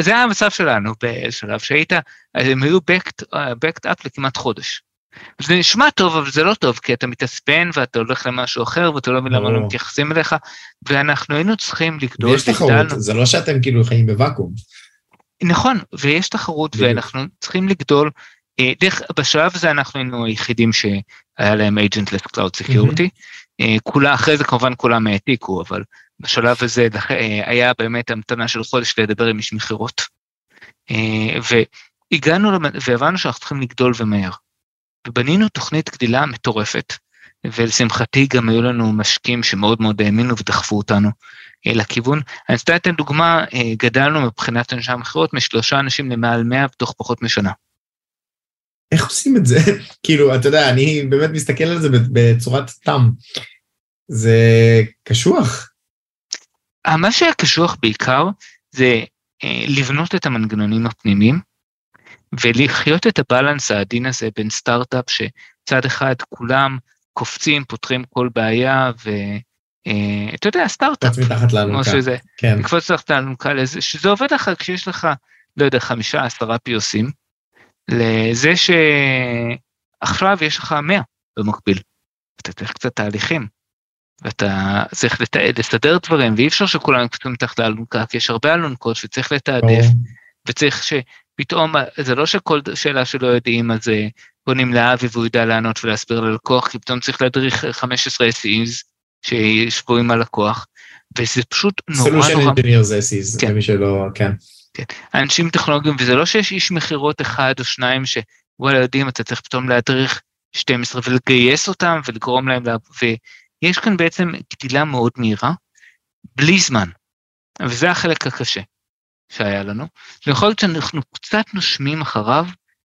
זה היה המצב שלנו בשלב שהיית, הם היו backed up לכמעט חודש. זה נשמע טוב, אבל זה לא טוב, כי אתה מתעצבן ואתה הולך למשהו אחר, ואתה לא מבין למה לא מתייחסים אליך, ואנחנו היינו צריכים לגדול. ויש תחרות, זה לא שאתם כאילו חיים בוואקום. נכון, ויש תחרות, ואנחנו צריכים לגדול, בשלב הזה אנחנו היינו היחידים שהיה להם agentless cloud security, כולה, אחרי זה כמובן כולם העתיקו, אבל בשלב הזה היה באמת המתנה של חודש לדבר עם איש מחירות, והגענו והבנו שאנחנו צריכים לגדול ומהר, ובנינו תוכנית גדילה מטורפת, ולשמחתי גם היו לנו משקיעים שמאוד מאוד האמינו ודחפו אותנו לכיוון. אני אצטע אתן דוגמה, גדלנו מבחינת אנשי המחירות משלושה אנשים למעל מאה בתוך פחות משנה. איך עושים את זה? כאילו, אתה יודע, אני באמת מסתכל על זה בצורת תם. זה קשוח. מה שהיה קשוח בעיקר, זה לבנות את המנגנונים הפנימיים, ולחיות את הבלנס העדין הזה בין סטארט-אפ, שצד אחד כולם קופצים, פותרים כל בעיה, ואתה יודע, סטארט-אפ. קפוץ מתחת לאלונקה. כן. קפוץ מתחת לאלונקה, שזה עובד אחר כשיש לך, לא יודע, חמישה, עשרה פיוסים, לזה שעכשיו יש לך מאה במקביל, אתה צריך קצת תהליכים, ואתה צריך לתעד, לסדר דברים, ואי אפשר שכולם קצת מתחת לאלונקה, כי יש הרבה אלונקות שצריך לתעדף, וצריך שפתאום, זה לא שכל שאלה שלא יודעים, אז פונים לאבי והוא ידע לענות ולהסביר ללקוח, כי פתאום צריך להדריך חמש עשרה אס איז, שישבו עם הלקוח, וזה פשוט נורא נורא... סולושן אינג'יניר זה אס איז, למי שלא, כן. כן. האנשים טכנולוגיים, וזה לא שיש איש מחירות אחד או שניים שוואלה יודעים, אתה צריך פתאום להדריך שתים עשרה ולגייס אותם ולגרום להם, לה... ויש כאן בעצם גדילה מאוד מהירה, בלי זמן, וזה החלק הקשה שהיה לנו, ויכול להיות שאנחנו קצת נושמים אחריו,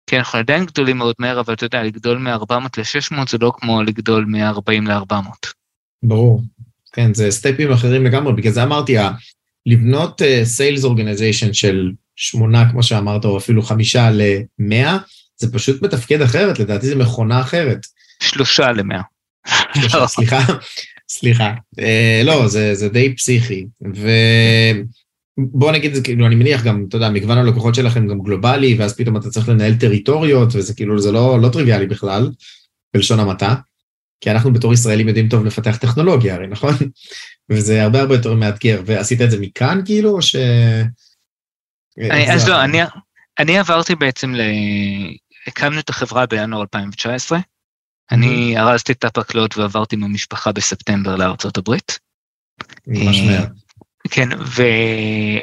כי אנחנו עדיין גדולים מאוד מהר, אבל אתה יודע, לגדול מ-ארבע מאות ל-שש מאות זה לא כמו לגדול מ-ארבעים ל-ארבע מאות. ברור, כן, זה סטפים אחרים לגמרי, בגלל זה אמרתי, ה... לבנות סיילס uh, אורגניזיישן של שמונה, כמו שאמרת, או אפילו חמישה למאה, זה פשוט מתפקד אחרת, לדעתי זה מכונה אחרת. שלושה למאה. שלושה, סליחה, סליחה. Uh, לא, זה, זה די פסיכי, ובוא נגיד, זה, כאילו, אני מניח גם, אתה יודע, מגוון הלקוחות שלכם גם גלובלי, ואז פתאום אתה צריך לנהל טריטוריות, וזה כאילו, זה לא, לא טריוויאלי בכלל, בלשון המעטה, כי אנחנו בתור ישראלים יודעים טוב לפתח טכנולוגיה, הרי נכון? וזה הרבה הרבה יותר מאתגר, ועשית את זה מכאן כאילו, או ש... אז לא, אני עברתי בעצם, הקמנו את החברה בינואר אלפיים תשע עשרה, אני הרזתי את הפקלות ועברתי עם המשפחה בספטמבר לארצות הברית. ממש מהר. כן,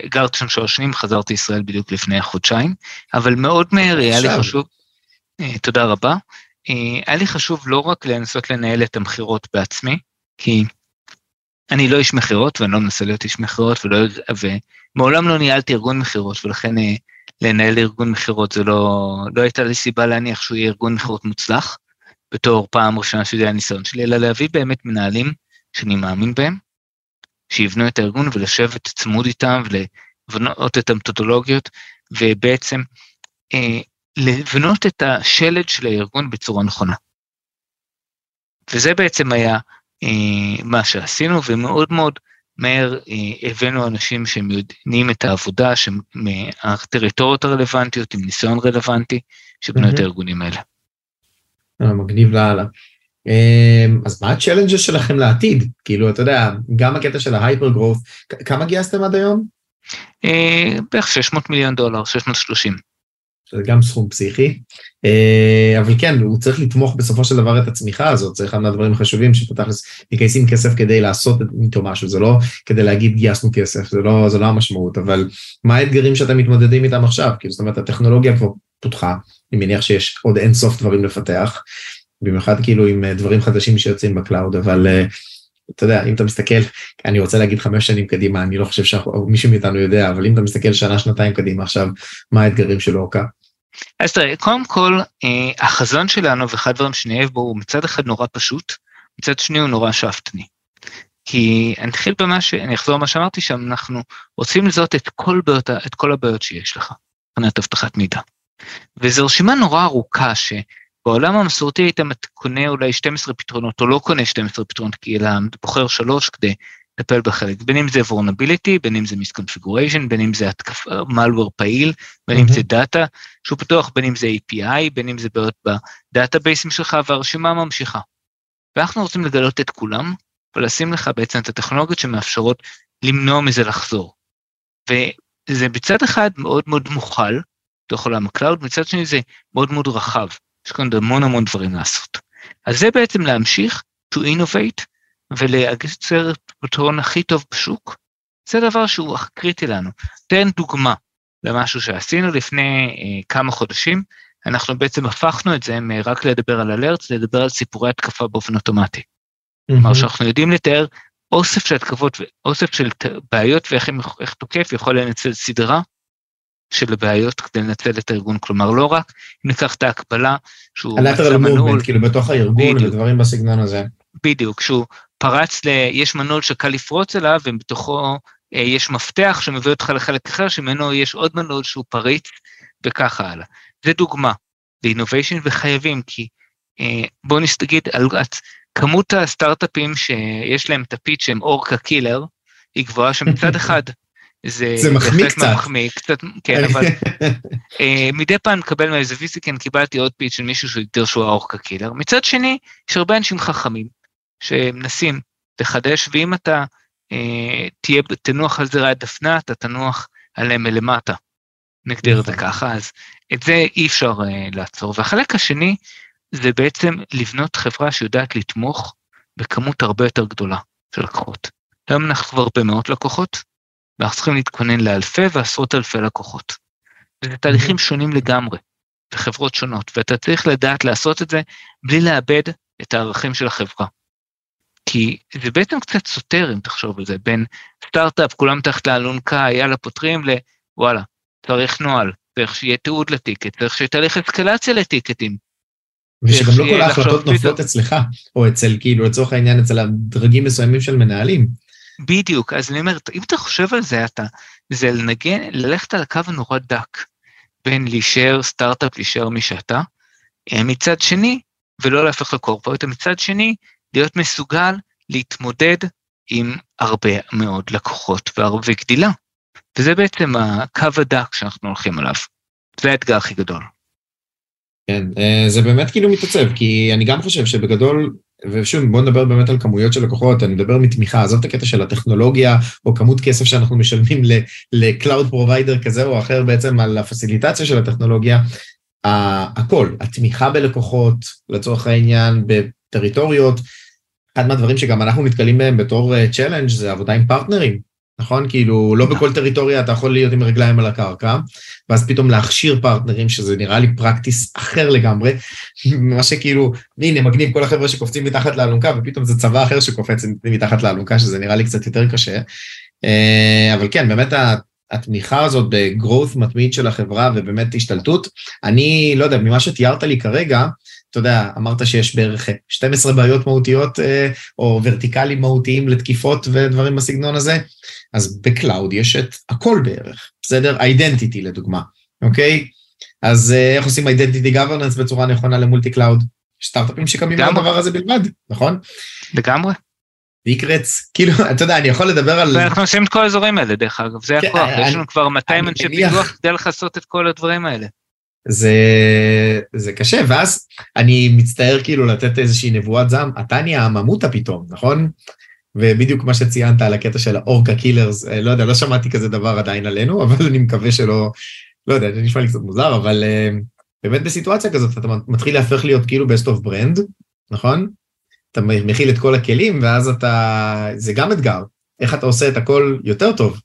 וגרתי שם שלוש שנים, חזרתי ישראל בדיוק לפני חודשיים, אבל מאוד מהר היה לי חשוב, תודה רבה, היה לי חשוב לא רק לנסות לנהל את המחירות בעצמי, כי... אני לא איש מחירות, ואני לא מנסה להיות איש מחירות, ומעולם לא ניהלתי ארגון מחירות, ולכן לנהל ארגון מחירות, זה לא, לא הייתה לי סיבה להניח שהוא יהיה ארגון מחירות מוצלח, בתור פעם ראשונה שזה היה ניסיון שלי, אלא להביא באמת מנהלים שאני מאמין בהם, שיבנו את הארגון ולשבת צמוד איתם, ולבנות את המתודולוגיות, ובעצם אה, לבנות את השלד של הארגון בצורה נכונה. וזה בעצם היה... מה שעשינו, ומאוד מאוד מהר הבאנו אנשים שמיידעים את העבודה, הטריטוריות הרלוונטיות, עם ניסיון רלוונטי, שבנו את הארגונים האלה. מגניב להלאה. אז מה הצ'לנג'ס שלכם לעתיד? כאילו, אתה יודע, גם הקטע של ההייפר גרוף, כמה גייסתם עד היום? בערך שש מאות מיליון דולר, שש מאות שלושים. זה גם סכום פסיכי, אבל כן, הוא צריך לתמוך בסופו של דבר את הצמיחה הזאת, צריך אחד הדברים החשובים שפתח מקייסים כסף כדי לעשות איתו משהו, זה לא כדי להגיד גייסנו כסף, זה לא, זה לא המשמעות, אבל מה האתגרים שאתם מתמודדים איתם עכשיו? כי זאת אומרת, הטכנולוגיה כבר פותחה, אני מניח שיש עוד אין סוף דברים לפתח, במיוחד כאילו עם דברים חדשים שיוצאים בקלאוד, אבל אתה יודע, אם אתה מסתכל, אני רוצה להגיד חמש שנים קדימה, אני לא חושב שמישהו מאיתנו יודע, אבל אם אתה מסתכל שנה, שנתיים קדימה עכשיו, מה האתגרים של אורקה? אז תראה, קודם כל, החזון שלנו, ואחד הדברים שנאהב בו, הוא מצד אחד נורא פשוט, מצד שני הוא נורא שאפתני. כי אני אתחיל במה ש... אני אחזור מה שאמרתי שם, אנחנו רוצים לזהות את כל, ביות, את כל הבעיות שיש לך, מבחינת הבטחת מידע. וזו רשימה נורא ארוכה ש... בעולם המסורתי היית קונה אולי שתים עשרה פתרונות, או לא קונה שתים עשרה פתרונות, כי אלא בוחר שלוש כדי לטפל בחלק, בין אם זה vulnerability, בין אם זה misconfiguration, בין אם זה malware פעיל, בין אם זה דאטה שהוא פתוח, בין אם זה A P I, בין אם זה בעיות בדאטאבייסים שלך, והרשימה ממשיכה. ואנחנו רוצים לגלות את כולם, ולשים לך בעצם את הטכנולוגיות שמאפשרות למנוע מזה לחזור. וזה בצד אחד מאוד מאוד מוכל, תוך עולם הקלאוד, מצד שני זה מאוד מאוד רחב. יש כאן המון המון דברים לעשות. אז זה בעצם להמשיך to innovate, ולייצר פתרון הכי טוב בשוק, זה דבר שהוא קריטי לנו. תן דוגמה למשהו שעשינו לפני אה, כמה חודשים, אנחנו בעצם הפכנו את זה, רק לדבר על אלרט, לדבר על סיפורי התקפה באופן אוטומטי. Mm-hmm. כלומר שאנחנו יודעים לתאר אוסף של התקפות, אוסף של בעיות, ואיך איך תוקף יכול לנצל סדרה, של הבעיות כדי לנצל את הארגון, כלומר לא רק, אם ניקח את ההקבלה, הלטרל מובמנט, כאילו בתוך הארגון, ודברים בסגנון הזה. בדיוק, כשהוא פרץ, ל... יש מנעול שקל לפרוץ אליו, ובתוכו אה, יש מפתח שמביא אותך לחלק אחר, שמנו יש עוד מנעול שהוא פריץ, וככה הלאה. זה דוגמה, ל-innovation וחייבים, כי אה, בואו נסתגיד על כמות הסטארט-אפים שיש להם תפית שהם אורקה קילר, היא גבוהה שמצד אחד, זה, זה מחמיא קצת. מחמיא, קצת, כן, אבל uh, מדי פעם נקבל מאיזה ויסי, כן, קיבלתי עוד פיץ של מישהו שהגדיר שהוא האורקה קילר. מצד שני, יש הרבה אנשים חכמים שמנסים לחדש, ואם אתה uh, תהיה, תנוח על זרי הדפנה, אתה תנוח עליהם מלמטה. נגדיר את זה ככה, אז את זה אי אפשר uh, לעצור. והחלק השני, זה בעצם לבנות חברה שיודעת לתמוך בכמות הרבה יותר גדולה של לקוחות. היום אנחנו כבר במאות לקוחות, ואנחנו צריכים להתכונן לאלפי ועשרות אלפי לקוחות. זה תהליכים שונים לגמרי, וחברות שונות, ואתה צריך לדעת לעשות את זה, בלי לאבד את הערכים של החברה. כי זה בעצם קצת סותר, אם תחשוב על זה, בין סטארט-אפ, כולם תחת לאלונקה, יאללה פותרים, לוואלה, צריך נועל, צריך שיהיה תיעוד לטיקט, צריך שתהליך אסקלציה לטיקטים. ושגם לא כל ההחלטות נופלות אצלך, או אצל, כאילו, לצורך העניין, אצל הדרגים מסוימים של מנהלים. בדיוק, אז אני אומר, אם אתה חושב על זה, אתה, זה לנגן, ללכת על הקו הנורא דק, בין להישאר סטארט-אפ, להישאר מי שאתה, מצד שני, ולא להפך לקורפורט, מצד שני, להיות מסוגל להתמודד עם הרבה מאוד לקוחות, והרבה גדילה, וזה בעצם הקו הדק שאנחנו הולכים עליו, זה האתגר הכי גדול. כן, זה באמת כאילו מתעצב, כי אני גם חושב שבגדול, ושוב, בואו נדבר באמת על כמויות של לקוחות, אני מדבר מתמיכה, עזוב את הקטע של הטכנולוגיה, או כמות כסף שאנחנו משלמים לקלאוד פרוביידר כזה או אחר, בעצם על הפסיליטציה של הטכנולוגיה, הכל, התמיכה בלקוחות, לצורך העניין, בטריטוריות, אחד מהדברים שגם אנחנו נתקלים בהם בתור צ'לנג' זה עבודה עם פרטנרים. נכון? כאילו, לא בכל טריטוריה אתה יכול להיות עם רגליים על הקרקע, ואז פתאום להכשיר פרטנרים, שזה נראה לי פרקטיס אחר לגמרי, מה שכאילו, הנה, מגניב כל החבר'ה שקופצים מתחת לאלונקה, ופתאום זה צבא אחר שקופץ מתחת לאלונקה, שזה נראה לי קצת יותר קשה. אבל כן, באמת התמיכה הזאת בגרוף מתמיד של החברה, ובאמת השתלטות, אני לא יודע, ממה שתיארת לי כרגע, אתה יודע, אמרת שיש בערך שתים עשרה בעיות מהותיות, או ורטיקלים מהותיים לתקיפות ודברים בסגנון הזה, אז בקלאוד יש את הכל בערך, בסדר? Identity לדוגמה, אוקיי? אז איך עושים Identity Governance בצורה נכונה למולטי-קלאוד? סטארט-אפים שקמים לדבר הזה בלבד, נכון? לגמרי. ויקרץ, כאילו, אתה יודע, אני יכול לדבר על... ואנחנו עושים את כל האזורים האלה, דרך אגב, זה הכוח, יש לנו כבר מאתיים אנשי פיתוח כדי לחסות את כל הדברים האלה. זה קשה, ואז אני מצטער כאילו לתת איזושהי נבואת זעם, אתה נהיה הממותה פתאום, נכון? ובדיוק מה שציינת על הקטע של האורקה קילרס, לא יודע, לא שמעתי כזה דבר עדיין עלינו, אבל אני מקווה שלא, לא יודע, זה נשמע לי קצת מוזר, אבל באמת בסיטואציה כזאת, אתה מתחיל להפך להיות כאילו best of brand, נכון? אתה מכיל את כל הכלים, ואז אתה, זה גם אתגר, איך אתה עושה את הכל יותר טוב,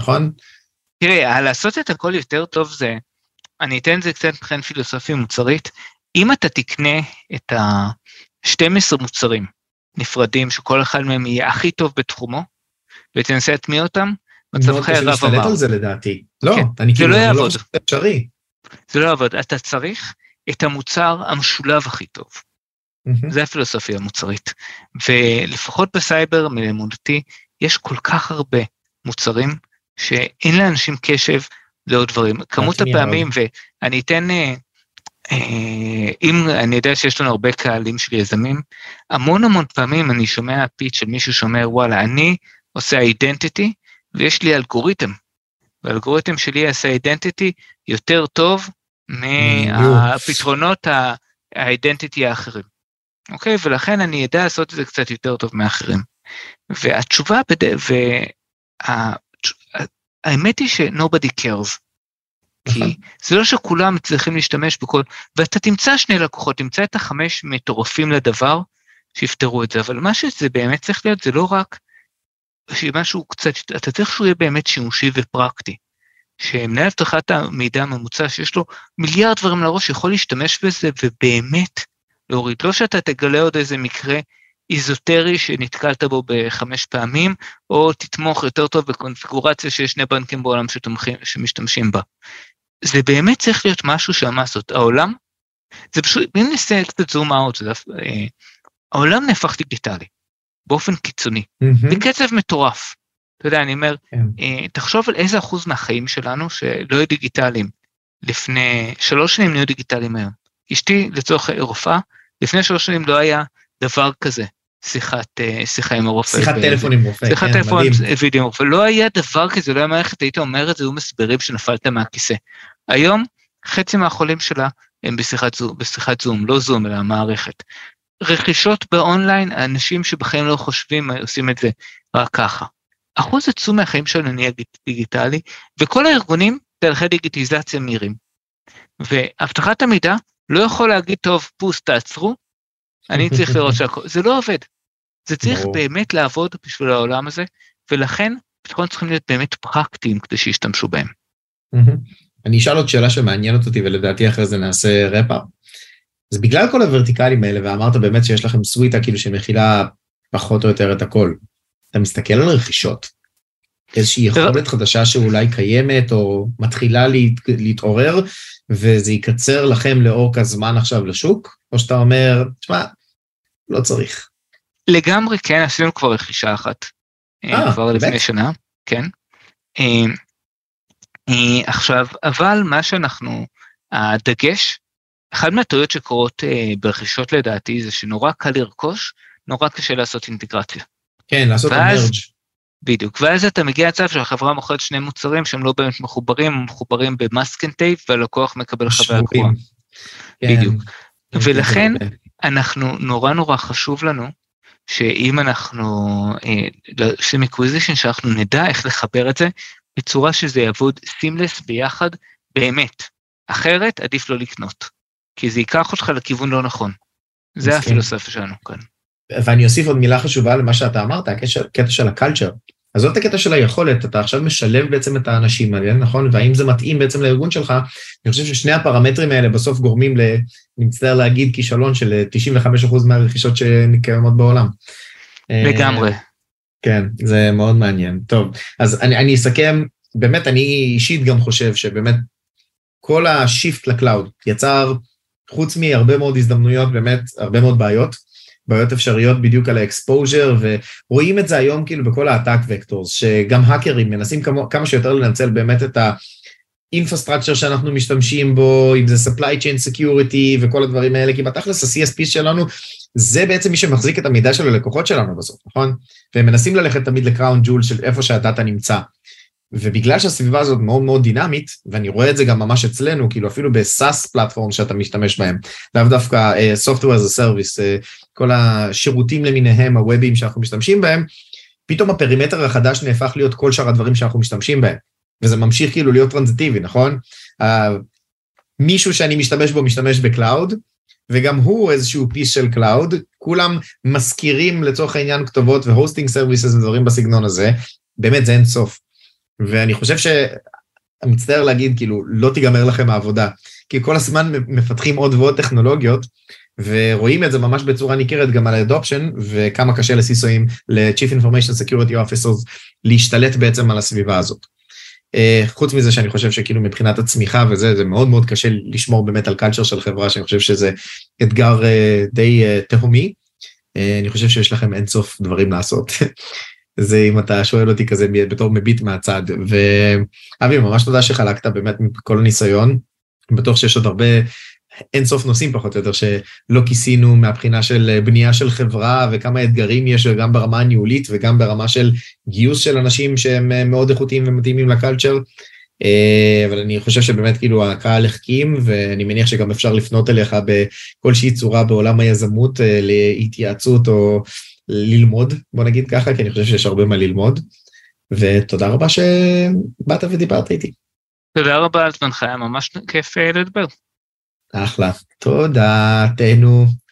נכון? תראה, לעשות את הכל יותר טוב זה, אני אתן את זה קצת מבחינת פילוסופיה מוצרית, אם אתה תקנה את ה-שנים עשר מוצרים נפרדים, שכל אחד מהם יהיה הכי טוב בתחומו, ותנסה להטמיע אותם, מצבך יהיה רב אמר. אני רוצה להשתלט על זה לדעתי. לא, אני כאילו, זה לא אפשרי. זה לא יעבוד, אתה צריך את המוצר המשולב הכי טוב. זה הפילוסופיה המוצרית. ולפחות בסייבר, מלמודתי, יש כל כך הרבה מוצרים, שאין לאנשים קשב לעוד דברים. כמות הפעמים, ואני אתן, אם אני יודע שיש לנו הרבה קהלים של יזמים, המון המון פעמים אני שומע פיץ של מישהו שאומר, וואלה, אני עושה אידנטיטי, ויש לי אלגוריתם. והאלגוריתם שלי יעשה אידנטיטי יותר טוב מהפתרונות האידנטיטי האחרים. אוקיי, ולכן אני יודע לעשות את זה קצת יותר טוב מאחרים. והתשובה, והאמת היא ש-nobody cares, כי זה לא שכולם צריכים להשתמש בכל, ואתה תמצא שני לקוחות, תמצא את החמש מטורפים לדבר, שיפתרו את זה, אבל מה שזה באמת צריך להיות, זה לא רק שמשהו קצת, אתה צריך שהוא יהיה באמת שימושי ופרקטי, שמנהל אבטחת המידע הממוצע, שיש לו מיליארד דברים לראש, יכול להשתמש בזה, ובאמת, להוריד, לא שאתה תגלה עוד איזה מקרה איזוטרי שנתקלת בו בחמש פעמים, או תתמוך יותר טוב בקונפיגורציה שיש שני בנקים בעולם שמשתמשים בה. זה באמת צריך להיות משהו שהמסות. העולם, זה פשוט, אם נעשה קצת זום אאוט, העולם נהפך דיגיטלי, באופן קיצוני, בקצב מטורף. אתה יודע, אני אומר, תחשוב על איזה אחוז מהחיים שלנו שלא יהיו דיגיטליים, לפני שלוש שנים נהיו דיגיטליים היום. אשתי לצורך הרופאה, לפני שלוש שנים לא היה דבר כזה, שיחת, שיחה עם הרופא. שיחת ב- טלפון עם רופא. שיחת כן, טלפון וידאו עם רופא. לא היה דבר כזה, לא היה מערכת, היית אומרת, זה הוא מסברים שנפלת מהכיסא. היום, חצי מהחולים שלה הם בשיחת זום, בשיחת זום, לא זום, אלא המערכת. רכישות באונליין, האנשים שבחיים לא חושבים, עושים את זה רק ככה. אחוז עצום מהחיים שלנו נהיה דיגיטלי, וכל הארגונים תהליכי דיגיטיזציה מהירים. והבטחת המידע, לא יכול להגיד, טוב, פוס, תעצרו, אני צריך לראות שהכל, זה לא עובד. זה צריך באמת לעבוד בשביל העולם הזה, ולכן, פתחון צריכים להיות באמת פרקטיים, כדי שישתמשו בהם. אני אשאל עוד שאלה שמעניינת אותי, ולדעתי אחרי זה נעשה רפאר. אז בגלל כל הוורטיקלים האלה, ואמרת באמת שיש לכם סוויטה, כאילו שמכילה פחות או יותר את הכל, אתה מסתכל על רכישות, איזושהי יכולת חדשה שאולי קיימת, או מתחילה להתעורר, וזה יקצר לכם לאורקה זמן עכשיו לשוק, או שאתה אומר, תשמע, לא צריך. לגמרי, כן, עשינו כבר רכישה אחת, כבר לפני שנה, כן. עכשיו, אבל מה שאנחנו, הדגש, אחד מהטעויות שקורות ברכישות לדעתי, זה שנורא קל לרכוש, נורא קשה לעשות אינטגרציה. כן, לעשות המרג'. בדיוק, ואז אתה מגיע לצב שהחברה מוכרת שני מוצרים שהם לא באמת מחוברים, הם מחוברים במאסקן טייפ, והלקוח מקבל חוויה גרועה. בדיוק. ולכן אנחנו, נורא נורא חשוב לנו, שאם אנחנו, שמקוויזישן שאנחנו נדע איך לחבר את זה, בצורה שזה יעבוד סימלס ביחד, באמת. אחרת, עדיף לא לקנות. כי זה ייקח אותך לכיוון לא נכון. זה הפילוסופיה שלנו כאן. ואני אוסיף עוד מילה חשובה למה שאתה אמרת, הקטע של הקלצ'ר. אז זאת הקטע של היכולת, אתה עכשיו משלב בעצם את האנשים, נכון? והאם זה מתאים בעצם לארגון שלך, אני חושב ששני הפרמטרים האלה בסוף גורמים, אני מצטער להגיד, כישלון של תשעים וחמישה אחוז מהרכישות שקיימות בעולם. לגמרי. כן, זה מאוד מעניין. טוב, אז אני, אני אסכם, באמת אני אישית גם חושב שבאמת כל השיפט לקלאוד יצר, חוץ מהרבה מאוד הזדמנויות, באמת הרבה מאוד בעיות, בעיות אפשריות בדיוק על האקספוז'ר, ורואים את זה היום כאילו בכל האטאק וקטורס, שגם האקרים מנסים כמה שיותר לנצל באמת את האינפרסטרקצ'ר שאנחנו משתמשים בו, אם זה supply chain security וכל הדברים האלה, כי בתכלס ה-סי אס פי שלנו זה בעצם מי שמחזיק את המידע של הלקוחות שלנו בסוף, נכון? והם מנסים ללכת תמיד לקראון ג'ול של איפה שהדאטה נמצא. ובגלל שהסביבה הזאת מאוד מאוד דינמית, ואני רואה את זה גם ממש אצלנו, כאילו אפילו בסאס פלטפורם שאתה משתמש בהם, לאו דווקא Software as a Service, כל השירותים למיניהם, הוובים שאנחנו משתמשים בהם, פתאום הפרימטר החדש נהפך להיות כל שאר הדברים שאנחנו משתמשים בהם, וזה ממשיך כאילו להיות טרנזיטיבי, נכון? מישהו שאני משתמש בו משתמש בקלאוד, וגם הוא איזשהו פיס של קלאוד, כולם מזכירים לצורך העניין כתובות והוסטינג סרוויסס ודברים בסגנון הזה, באמת זה אין סוף. ואני חושב שהמצטער להגיד, כאילו, לא תיגמר לכם העבודה, כי כל הזמן מפתחים עוד ועוד טכנולוגיות, ורואים את זה ממש בצורה ניכרת גם על האדופשן, וכמה קשה לסיסויים, ל-Chief Information Security Officers, להשתלט בעצם על הסביבה הזאת. חוץ מזה שאני חושב שכאילו מבחינת הצמיחה וזה, זה מאוד מאוד קשה לשמור באמת על קלצ'ר של חברה, שאני חושב שזה אתגר די תהומי, אני חושב שיש לכם אינסוף דברים לעשות. זה אם אתה שואל אותי כזה בתור מביט מהצד, ואבי, ממש תודה שחלקת באמת מכל הניסיון, בטוח שיש עוד הרבה אינסוף נושאים פחות או יותר, שלא כיסינו מהבחינה של בנייה של חברה, וכמה אתגרים יש גם ברמה הניהולית, וגם ברמה של גיוס של אנשים שהם מאוד איכותיים ומתאימים לקלצ'ר, אבל אני חושב שבאמת כאילו הקהל החכים, ואני מניח שגם אפשר לפנות אליך בכל צורה בעולם היזמות, להתייעצות או... ללמוד, בוא נגיד ככה, כי אני חושב שיש הרבה מה ללמוד, ותודה רבה שבאת ודיברת איתי. תודה רבה על זמנך, היה ממש כיף לדבר. אחלה, תודה, תהנו.